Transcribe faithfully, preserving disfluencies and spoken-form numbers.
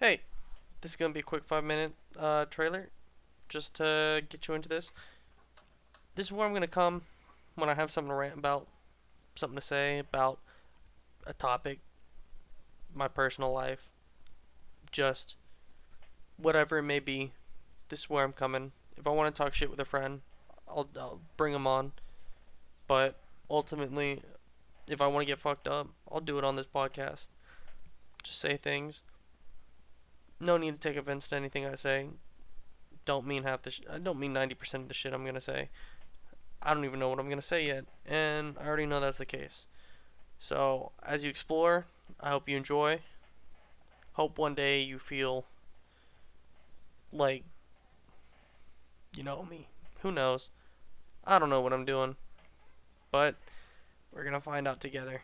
Hey, this is going to be a quick five minute uh, trailer, just to get you into this. This is where I'm going to come when I have something to rant about, something to say about a topic, my personal life, just whatever it may be. This is where I'm coming. If I want to talk shit with a friend, I'll, I'll bring them on, but ultimately, if I want to get fucked up, I'll do it on this podcast. Just say things. No need to take offense to anything I say. Don't mean half the sh- I don't mean ninety percent of the shit I'm going to say. I don't even know what I'm going to say yet, and I already know that's the case. So, as you explore, I hope you enjoy. Hope one day you feel like you know me. Who knows? I don't know what I'm doing, but we're going to find out together.